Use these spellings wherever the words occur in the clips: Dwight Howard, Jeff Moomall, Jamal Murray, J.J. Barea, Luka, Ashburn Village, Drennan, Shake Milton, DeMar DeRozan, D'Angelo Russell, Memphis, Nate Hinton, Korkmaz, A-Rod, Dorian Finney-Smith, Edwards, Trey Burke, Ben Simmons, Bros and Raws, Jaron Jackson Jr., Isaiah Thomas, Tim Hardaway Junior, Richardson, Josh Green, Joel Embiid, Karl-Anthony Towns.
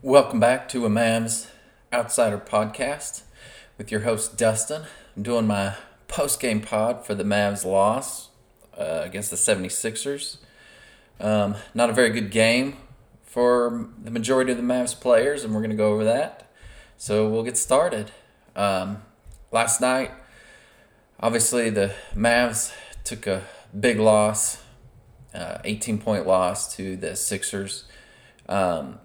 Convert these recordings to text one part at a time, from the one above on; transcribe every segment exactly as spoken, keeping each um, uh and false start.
Welcome back to a Mavs Outsider Podcast with your host, Dustin. I'm doing my post-game pod for the Mavs loss uh, against the seventy-sixers. Um, not a very good game for the majority of the Mavs players, and we're going to go over that. So we'll get started. Um, last night, obviously, the Mavs took a big loss, uh, eighteen-point loss to the Sixers. Um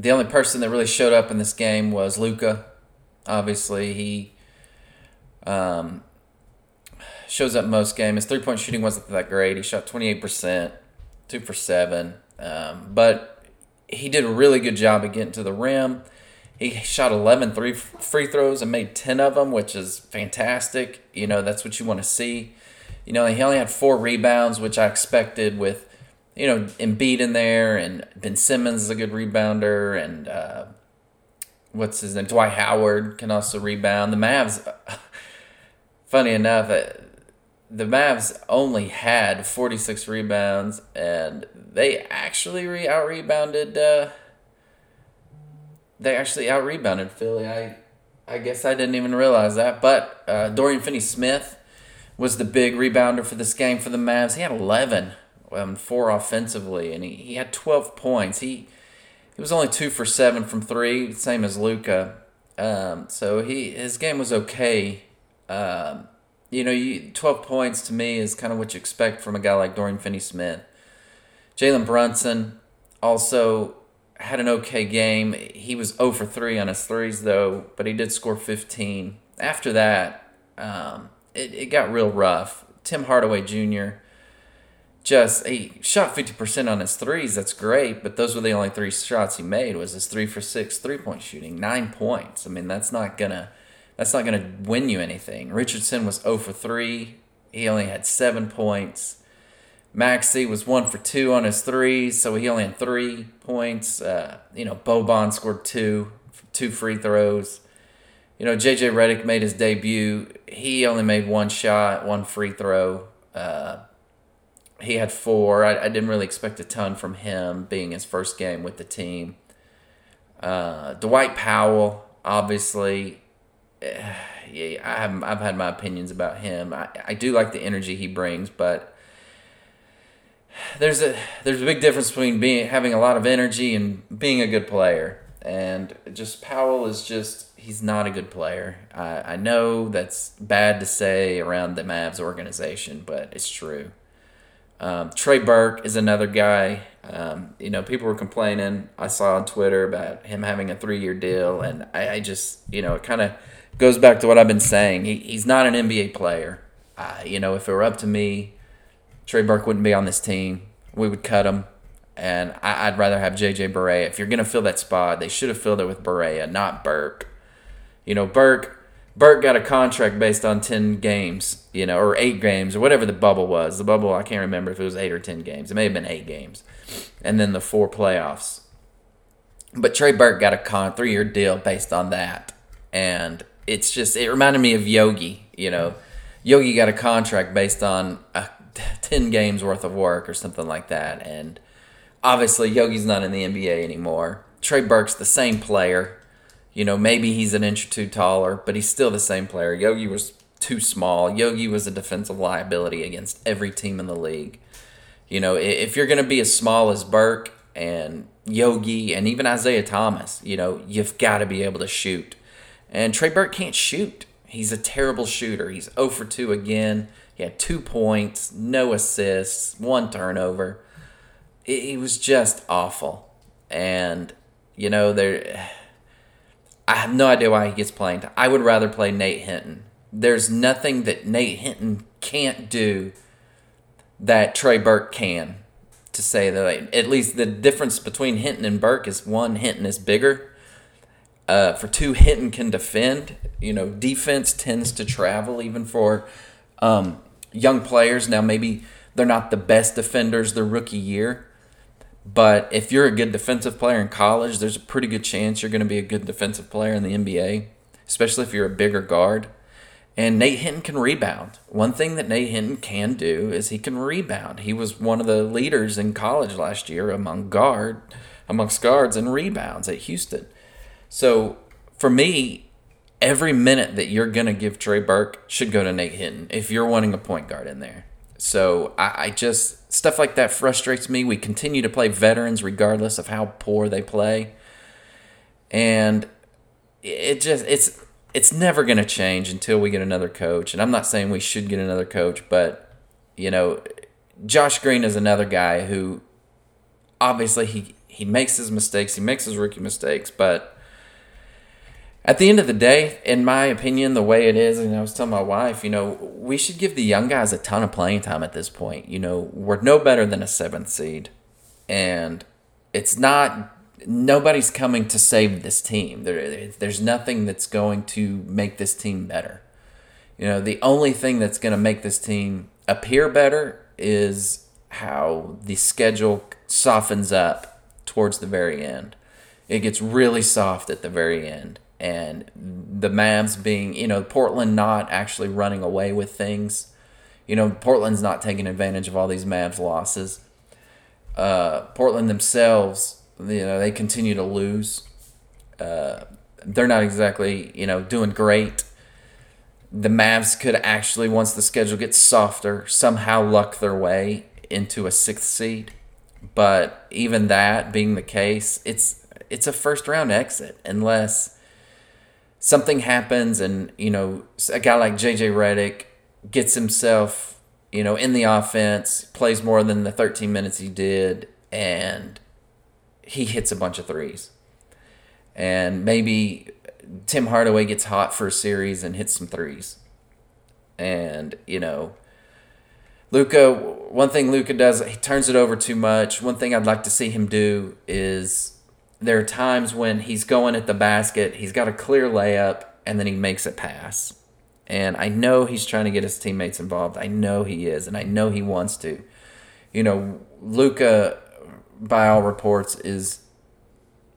The only person that really showed up in this game was Luka. Obviously, he um, shows up most games. His three-point shooting wasn't that great. He shot twenty-eight percent, two for seven. Um, but he did a really good job of getting to the rim. He shot eleven three free throws and made ten of them, which is fantastic. You know, that's what you want to see. You know, he only had four rebounds, which I expected with, you know, Embiid in there, and Ben Simmons is a good rebounder, and uh, what's his name? Dwight Howard can also rebound. The Mavs, funny enough, the Mavs only had forty-six rebounds, and they actually re- out-rebounded, uh, they actually out-rebounded Philly. I, I guess I didn't even realize that, but uh, Dorian Finney-Smith was the big rebounder for this game for the Mavs. He had eleven. Um, four offensively, and he, he had twelve points. He he was only two for seven from three, same as Luka. Um, so he his game was okay. Um, you know, you, twelve points to me is kind of what you expect from a guy like Dorian Finney-Smith. Jalen Brunson also had an okay game. He was zero for three on his threes though, but he did score fifteen. After that, um, it it got real rough. Tim Hardaway Junior Just, he shot fifty percent on his threes. That's great, but those were the only three shots he made was his three for six three-point shooting, nine points. I mean, that's not gonna that's not gonna win you anything. Richardson was zero for three. He only had seven points. Maxey was one for two on his threes, so he only had three points. Uh, you know, Boban scored two, two free throws. You know, J J. Redick made his debut. He only made one shot, one free throw. Uh, He had four. I, I didn't really expect a ton from him being his first game with the team. Uh, Dwight Powell, obviously, eh, yeah, I haven't, I've had my opinions about him. I, I do like the energy he brings, but there's a there's a big difference between being having a lot of energy and being a good player. And just Powell is just, he's not a good player. I, I know that's bad to say around the Mavs organization, but it's true. Um, Trey Burke is another guy. Um, you know, people were complaining, I saw on Twitter, about him having a three-year deal, and I, I just, you know, it kind of goes back to what I've been saying. He, he's not an N B A player. Uh, you know, if it were up to me, Trey Burke wouldn't be on this team. We would cut him, and I, I'd rather have J J. Barea. If you're going to fill that spot, they should have filled it with Barea, not Burke. You know, Burke, Burke got a contract based on ten games, you know, or eight games, or whatever the bubble was. The bubble, I can't remember if it was eight or ten games. It may have been eight games. And then the four playoffs. But Trey Burke got a con- three-year deal based on that. And it's just, it reminded me of Yogi, you know. Yogi got a contract based on a ten games worth of work or something like that. And obviously Yogi's not in the N B A anymore. Trey Burke's the same player. You know, maybe he's an inch or two taller, but he's still the same player. Yogi was too small. Yogi was a defensive liability against every team in the league. You know, if you're going to be as small as Burke and Yogi and even Isaiah Thomas, you know, you've got to be able to shoot. And Trey Burke can't shoot. He's a terrible shooter. He's zero for two again. He had two points, no assists, one turnover. He was just awful. And, you know, there... I have no idea why he gets playing time. I would rather play Nate Hinton. There's nothing that Nate Hinton can't do that Trey Burke can. To say that, like, at least the difference between Hinton and Burke is one, Hinton is bigger. Uh, for two, Hinton can defend. You know, defense tends to travel even for um, young players. Now, maybe they're not the best defenders their rookie year. But if you're a good defensive player in college, there's a pretty good chance you're going to be a good defensive player in the N B A, especially if you're a bigger guard. And Nate Hinton can rebound. One thing that Nate Hinton can do is he can rebound. He was one of the leaders in college last year among guard amongst guards and rebounds at Houston. So for me, every minute that you're going to give Trey Burke should go to Nate Hinton if you're wanting a point guard in there. So I, I just, stuff like that frustrates me. We continue to play veterans regardless of how poor they play. And it just, it's, it's never going to change until we get another coach. And I'm not saying we should get another coach, but, you know, Josh Green is another guy who obviously he, he makes his mistakes. He makes his rookie mistakes, but at the end of the day, in my opinion, the way it is, and I was telling my wife, you know, we should give the young guys a ton of playing time at this point. You know, we're no better than a seventh seed, and it's not, nobody's coming to save this team. There, there's nothing that's going to make this team better. You know, the only thing that's going to make this team appear better is how the schedule softens up towards the very end. It gets really soft at the very end. And the Mavs being, you know, Portland not actually running away with things. You know, Portland's not taking advantage of all these Mavs losses. Uh, Portland themselves, you know, they continue to lose. Uh, they're not exactly, you know, doing great. The Mavs could actually, once the schedule gets softer, somehow luck their way into a sixth seed. But even that being the case, it's it's a first-round exit unless something happens and, you know, a guy like J J. Redick gets himself, you know, in the offense, plays more than the thirteen minutes he did, and he hits a bunch of threes. And maybe Tim Hardaway gets hot for a series and hits some threes. And, you know, Luka, one thing Luka does, he turns it over too much. One thing I'd like to see him do is, there are times when he's going at the basket, he's got a clear layup, and then he makes a pass. And I know he's trying to get his teammates involved. I know he is, and I know he wants to. You know, Luka, by all reports, is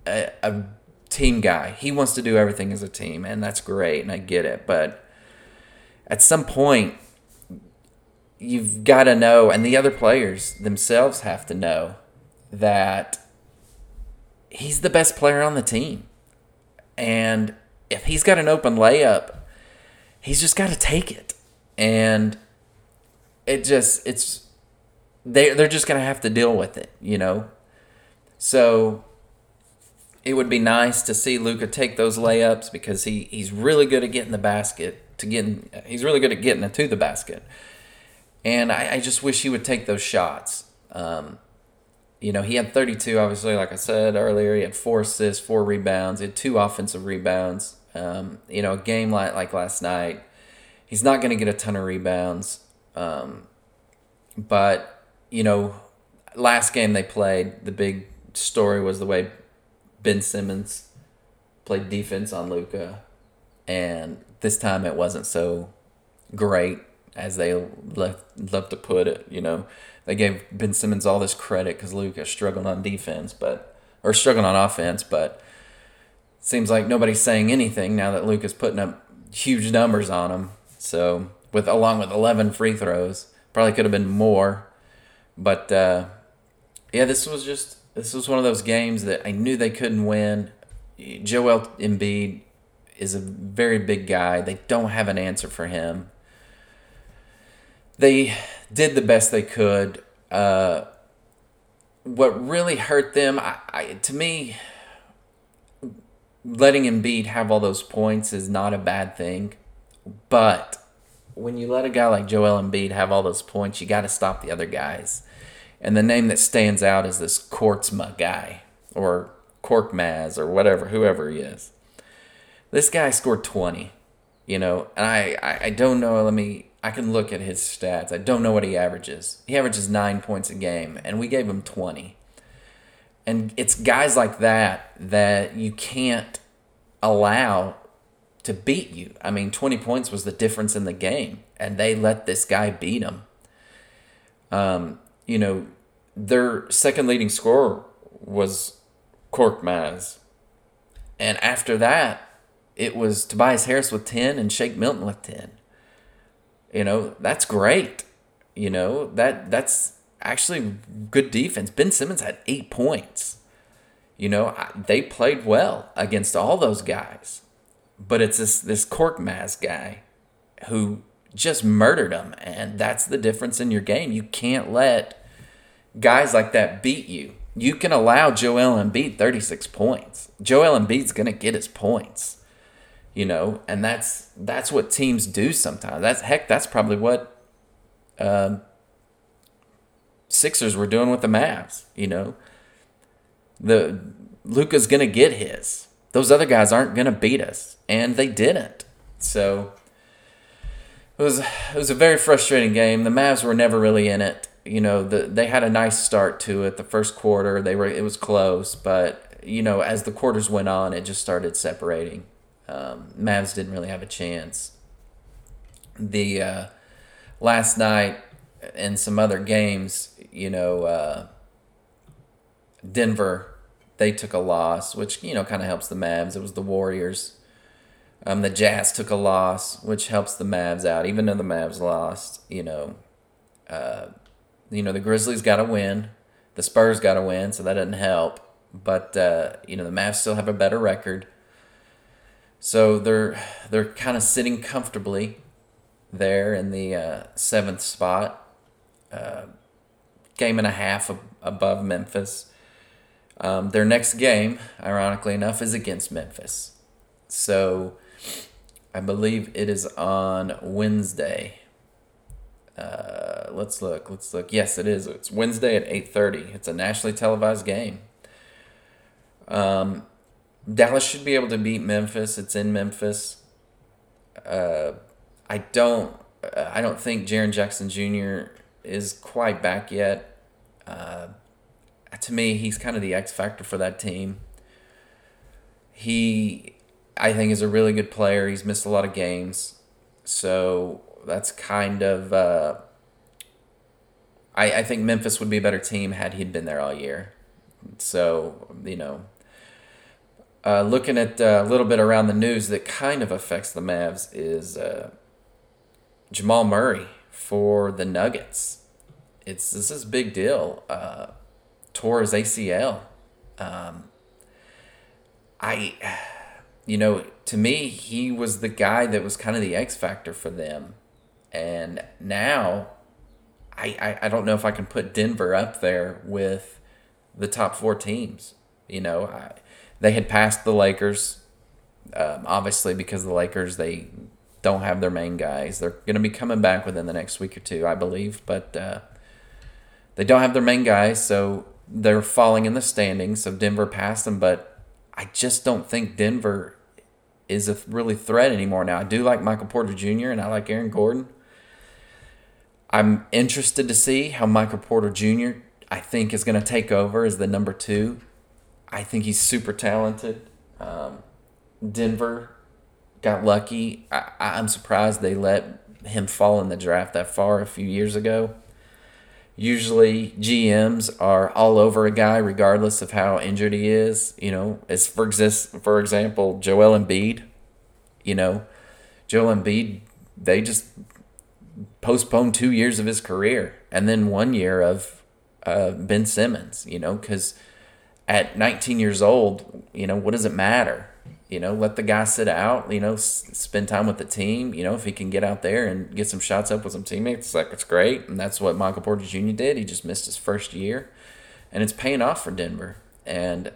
a, a team guy. He wants to do everything as a team, and that's great, and I get it. But at some point, you've got to know, and the other players themselves have to know, that he's the best player on the team. And if he's got an open layup, he's just got to take it. And it just, it's, they they're just going to have to deal with it, you know? So it would be nice to see Luka take those layups because he, he's really good at getting the basket, to getting, he's really good at getting it to the basket. And I, I just wish he would take those shots. Um, You know, he had thirty-two, obviously, like I said earlier. He had four assists, four rebounds. He had two offensive rebounds. Um, you know, a game like, like last night, he's not going to get a ton of rebounds. Um, but, you know, last game they played, the big story was the way Ben Simmons played defense on Luka. And this time it wasn't so great, as they love, love to put it, you know. They gave Ben Simmons all this credit because Luka struggled on defense, but or struggling on offense, but seems like nobody's saying anything now that Luka's putting up huge numbers on him. So with along with eleven free throws, probably could have been more, but uh, yeah, this was just this was one of those games that I knew they couldn't win. Joel Embiid is a very big guy. They don't have an answer for him. They did the best they could. Uh, what really hurt them, I, I, to me, letting Embiid have all those points is not a bad thing. But when you let a guy like Joel Embiid have all those points, you got to stop the other guys. And the name that stands out is this Korkmaz guy, or Korkmaz, or whatever, whoever he is. This guy scored twenty, you know, and I, I, I don't know, let me... I can look at his stats. I don't know what he averages. He averages nine points a game, and we gave him twenty. And it's guys like that that you can't allow to beat you. I mean, twenty points was the difference in the game, and they let this guy beat him. Um, you know, their second leading scorer was Korkmaz. And after that, it was Tobias Harris with ten and Shake Milton with ten. You know, that's great. You know, that that's actually good defense. Ben Simmons had eight points. You know, I, they played well against all those guys. But it's this, this Korkmaz guy who just murdered them. And that's the difference in your game. You can't let guys like that beat you. You can allow Joel Embiid thirty-six points. Joel Embiid's going to get his points. You know, and that's that's what teams do sometimes. That's heck, that's probably what uh, Sixers were doing with the Mavs, you know. The Luka's going to get his. Those other guys aren't going to beat us, and they didn't. So it was it was a very frustrating game. The Mavs were never really in it. You know, the, they had a nice start to it. The first quarter, they were it was close, but you know, as the quarters went on, it just started separating. Um, Mavs didn't really have a chance. The uh, last night and some other games, you know, uh, Denver, they took a loss, which, you know, kind of helps the Mavs. It was the Warriors. Um, the Jazz took a loss, which helps the Mavs out, even though the Mavs lost. You know, uh, you know, the Grizzlies got to win. The Spurs got to win, so that didn't help. But, uh, you know, the Mavs still have a better record. So they're they're kind of sitting comfortably there in the uh, seventh spot, uh, game and a half ab- above Memphis. Um, their next game, ironically enough, is against Memphis. So I believe it is on Wednesday. Uh, let's look. Let's look. Yes, it is. It's Wednesday at eight thirty. It's a nationally televised game. Um. Dallas should be able to beat Memphis. It's in Memphis. Uh, I don't. I don't think Jaron Jackson Junior is quite back yet. Uh, to me, he's kind of the X factor for that team. He, I think, is a really good player. He's missed a lot of games, so that's kind of. Uh, I I think Memphis would be a better team had he been there all year. So you know. Uh, looking at uh, a little bit around the news that kind of affects the Mavs is uh, Jamal Murray for the Nuggets. It's this is a big deal. Uh, tore his A C L. Um, I, you know, to me he was the guy that was kind of the X factor for them, and now I I, I don't know if I can put Denver up there with the top four teams. You know I. They had passed the Lakers, um, obviously, because the Lakers, they don't have their main guys. They're going to be coming back within the next week or two, I believe. But uh, they don't have their main guys, so they're falling in the standings. So Denver passed them, but I just don't think Denver is a really threat anymore now. I do like Michael Porter Junior, and I like Aaron Gordon. I'm interested to see how Michael Porter Junior, I think, is going to take over as the number two. I think he's super talented. Um, Denver got lucky. I, I'm surprised they let him fall in the draft that far a few years ago. Usually G Ms are all over a guy regardless of how injured he is. You know, as for for example, Joel Embiid. You know, Joel Embiid, they just postponed two years of his career and then one year of uh, Ben Simmons, you know, because at nineteen years old, you know, what does it matter? You know, let the guy sit out, you know, s- spend time with the team. You know, if he can get out there and get some shots up with some teammates, it's like, it's great. And that's what Michael Porter Junior did. He just missed his first year. And it's paying off for Denver. And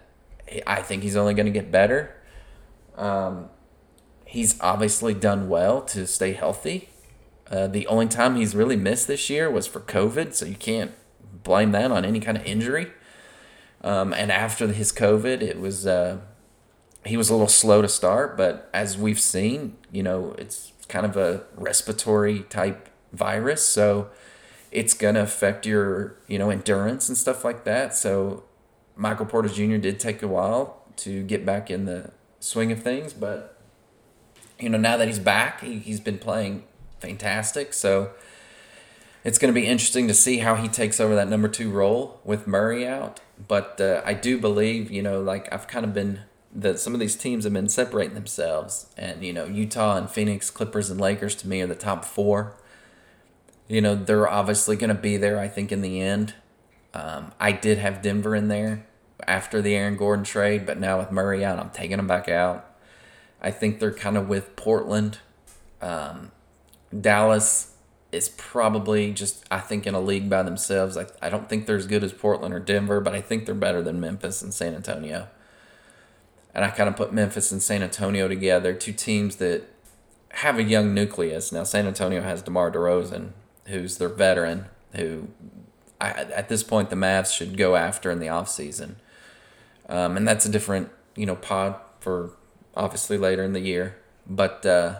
I think he's only going to get better. Um, he's obviously done well to stay healthy. Uh, the only time he's really missed this year was for COVID. So you can't blame that on any kind of injury. Um, and after his COVID, it was uh, he was a little slow to start. But as we've seen, you know, it's kind of a respiratory type virus. So it's going to affect your, you know, endurance and stuff like that. So Michael Porter Junior did take a while to get back in the swing of things. But, you know, now that he's back, he, he's been playing fantastic. So it's going to be interesting to see how he takes over that number two role with Murray out. But uh, I do believe, you know, like I've kind of been, that some of these teams have been separating themselves. And, you know, Utah and Phoenix, Clippers and Lakers to me are the top four. You know, they're obviously going to be there, I think, in the end. Um, I did have Denver in there. after the Aaron Gordon trade, but now with Murray out, I'm taking them back out. I think they're kind of with Portland. Um, Dallas is probably just, I think, in a league by themselves. I, I don't think they're as good as Portland or Denver, but I think they're better than Memphis and San Antonio. And I kind of put Memphis and San Antonio together, two teams that have a young nucleus. Now, San Antonio has DeMar DeRozan, who's their veteran, who I, at this point the Mavs should go after in the offseason. Um, and that's a different, you know, pod for obviously later in the year. But uh,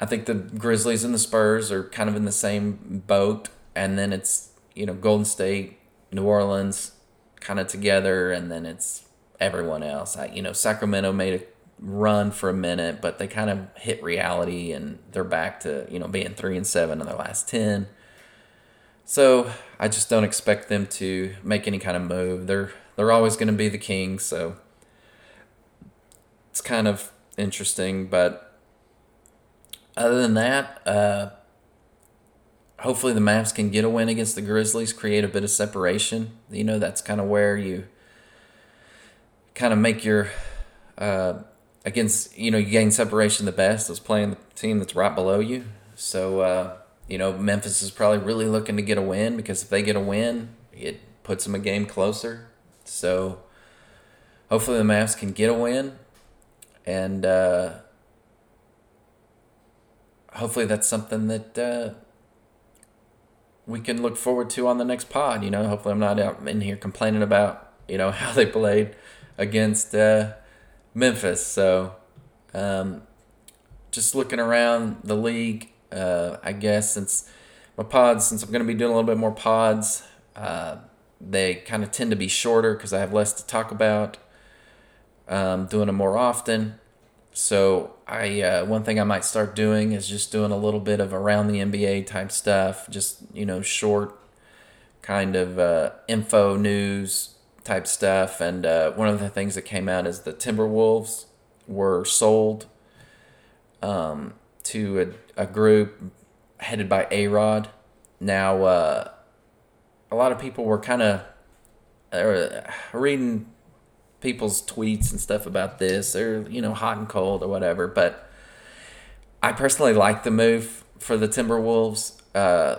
I think the Grizzlies and the Spurs are kind of in the same boat. And then it's, you know, Golden State, New Orleans kind of together, and then it's everyone else. I, you know, Sacramento made a run for a minute, but they kind of hit reality and they're back to, you know, being three and seven in their last ten. So I just don't expect them to make any kind of move. They're they're always going to be the Kings, so it's kind of interesting. But other than that, uh, hopefully the Mavs can get a win against the Grizzlies, create a bit of separation. You know, that's kind of where you kind of make your uh, against, you know, you gain separation the best is playing the team that's right below you. So, uh, you know, Memphis is probably really looking to get a win, because if they get a win, it puts them a game closer. So hopefully the Mavs can get a win, and uh, hopefully that's something that uh, we can look forward to on the next pod. You know, hopefully I'm not out in here complaining about, you know, how they played against uh, Memphis. So um, just looking around the league, uh, I guess since my pods, since I'm going to be doing a little bit more pods, uh, they kind of tend to be shorter because I have less to talk about. Um, doing them more often. So I uh, one thing I might start doing is just doing a little bit of around the N B A type stuff, just, you know, short kind of uh, info news type stuff. And uh, one of the things that came out is the Timberwolves were sold um, to a, a group headed by A-Rod. Now, uh, a lot of people were kind of uh, reading people's tweets and stuff about this, or, you know, hot and cold or whatever. But I personally like the move for the Timberwolves. Uh,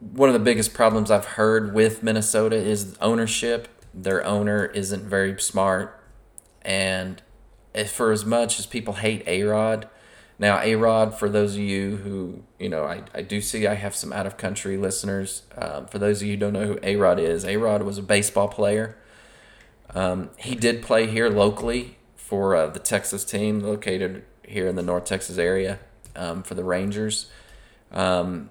one of the biggest problems I've heard with Minnesota is ownership. Their owner isn't very smart. And for as much as people hate A-Rod, now A-Rod, for those of you who, you know, I, I do see I have some out-of-country listeners. Um, for those of you who don't know who A-Rod is, A-Rod was a baseball player. Um, he did play here locally for uh, the Texas team located here in the North Texas area um, for the Rangers. Um,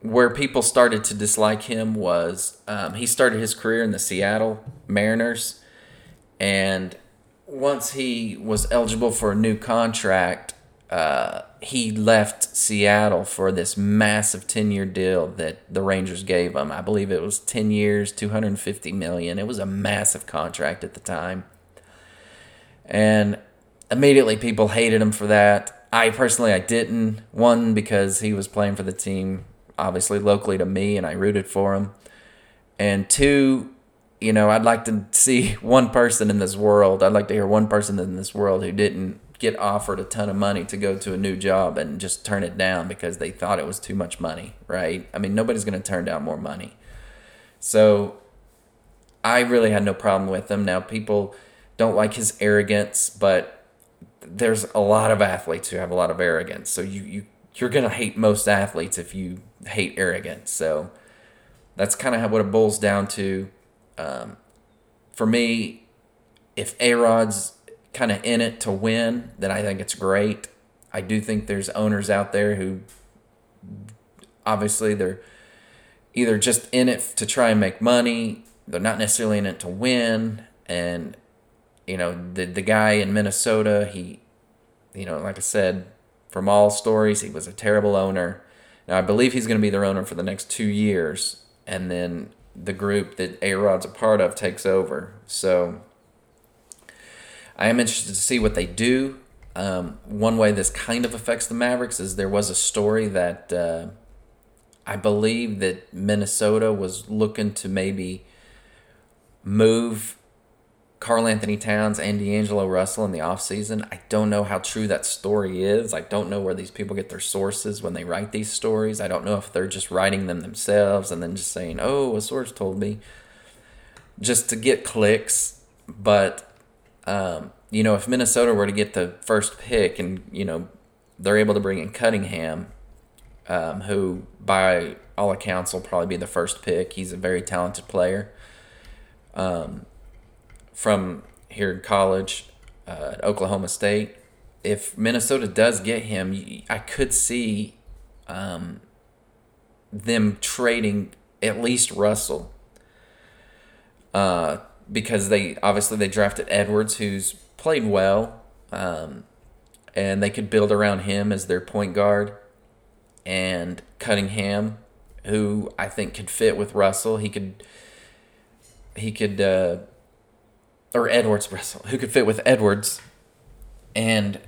where people started to dislike him was um, he started his career in the Seattle Mariners. And once he was eligible for a new contract, uh, he left Seattle for this massive ten-year deal that the Rangers gave him. I believe it was ten years, two hundred fifty million dollars. It was a massive contract at the time. And immediately people hated him for that. I personally, I didn't. One, because he was playing for the team, obviously locally to me, and I rooted for him. And two, you know, I'd like to see one person in this world, I'd like to hear one person in this world who didn't get offered a ton of money to go to a new job and just turn it down because they thought it was too much money, right? I mean, nobody's going to turn down more money. So I really had no problem with him. Now, people don't like his arrogance, but there's a lot of athletes who have a lot of arrogance. So you, you, you're going to hate most athletes if you hate arrogance. So that's kind of what it boils down to. Um, for me, if A-Rod's kind of in it to win, then I think it's great. I do think there's owners out there who obviously they're either just in it to try and make money, they're not necessarily in it to win. And, you know, the the guy in Minnesota, he, you know, like I said, from all stories, he was a terrible owner. Now, I believe he's going to be their owner for the next two years, and then the group that A-Rod's a part of takes over. So I am interested to see what they do. Um, one way this kind of affects the Mavericks is there was a story that uh, I believe that Minnesota was looking to maybe move Karl-Anthony Towns and D'Angelo Russell in the offseason. I don't know how true that story is. I don't know where these people get their sources when they write these stories. I don't know if they're just writing them themselves and then just saying, oh, a source told me, just to get clicks. But, um, you know, if Minnesota were to get the first pick and, you know, they're able to bring in Cunningham, um, who by all accounts will probably be the first pick. He's a very talented player. Um, from here in college uh, at Oklahoma State. If Minnesota does get him, I could see um, them trading at least Russell uh, because they obviously they drafted Edwards, who's played well, um, and they could build around him as their point guard, and Cunningham, who I think could fit with Russell. He could... He could... Uh, or Edwards Russell, who could fit with Edwards and,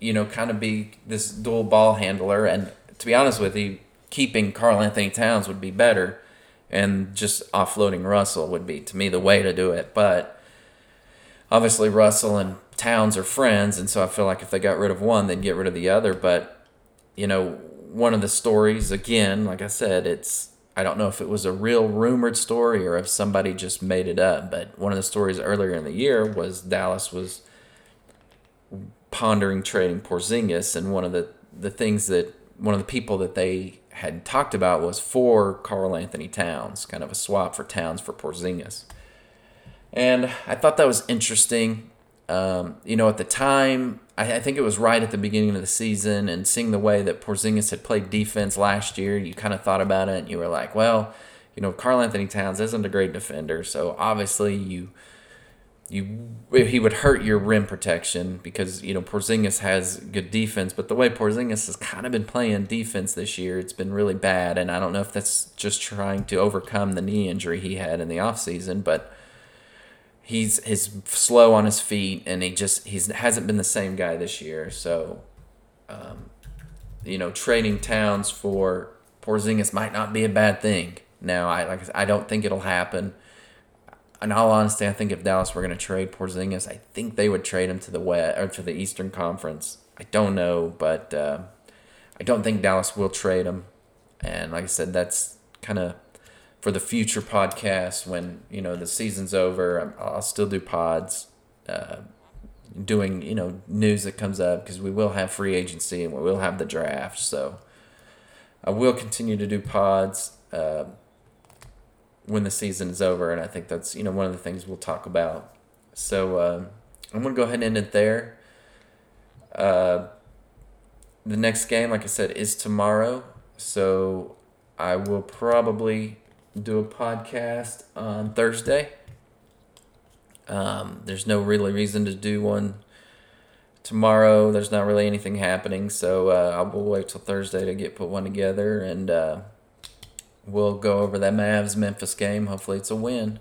you know, kind of be this dual ball handler. And to be honest with you, keeping Karl-Anthony Towns would be better, and just offloading Russell would be, to me, the way to do it. But obviously Russell and Towns are friends, and so I feel like if they got rid of one, they'd get rid of the other. But, you know, one of the stories, again, like I said, it's, I don't know if it was a real rumored story or if somebody just made it up, but one of the stories earlier in the year was Dallas was pondering trading Porzingis, and one of the, the things that one of the people that they had talked about was for Karl-Anthony Towns, kind of a swap for Towns for Porzingis. And I thought that was interesting. Um, you know, at the time, I, I think it was right at the beginning of the season, and seeing the way that Porzingis had played defense last year, you kind of thought about it and you were like, well, you know, Karl-Anthony Towns isn't a great defender, so obviously you, you, he would hurt your rim protection because, you know, Porzingis has good defense, but the way Porzingis has kind of been playing defense this year, it's been really bad, and I don't know if that's just trying to overcome the knee injury he had in the offseason, but He's he's slow on his feet, and he just he's hasn't been the same guy this year. So, um, you know, trading Towns for Porzingis might not be a bad thing. Now, I like I don't think it'll happen. In all honesty, I think if Dallas were going to trade Porzingis, I think they would trade him to the West or to the Eastern Conference. I don't know, but uh, I don't think Dallas will trade him. And like I said, that's kind of for the future podcasts when, you know, the season's over. I'll still do pods, uh, doing, you know, news that comes up, because we will have free agency and we will have the draft. So I will continue to do pods uh, when the season is over, and I think that's, you know, one of the things we'll talk about. So uh, I'm going to go ahead and end it there. Uh, the next game, like I said, is tomorrow. So I will probably do a podcast on Thursday. Um, there's no really reason to do one tomorrow. There's not really anything happening, so uh, I will wait till Thursday to get put one together, and uh, we'll go over that Mavs-Memphis game. Hopefully it's a win.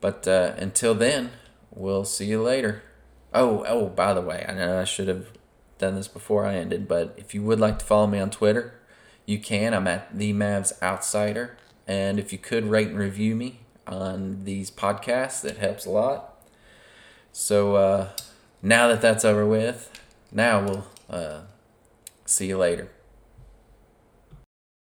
But uh, until then, we'll see you later. Oh, oh, by the way, I know I should have done this before I ended, but if you would like to follow me on Twitter, you can. I'm at the Mavs Outsider. And if you could rate and review me on these podcasts, that helps a lot. So uh, now that that's over with, now we'll uh, see you later.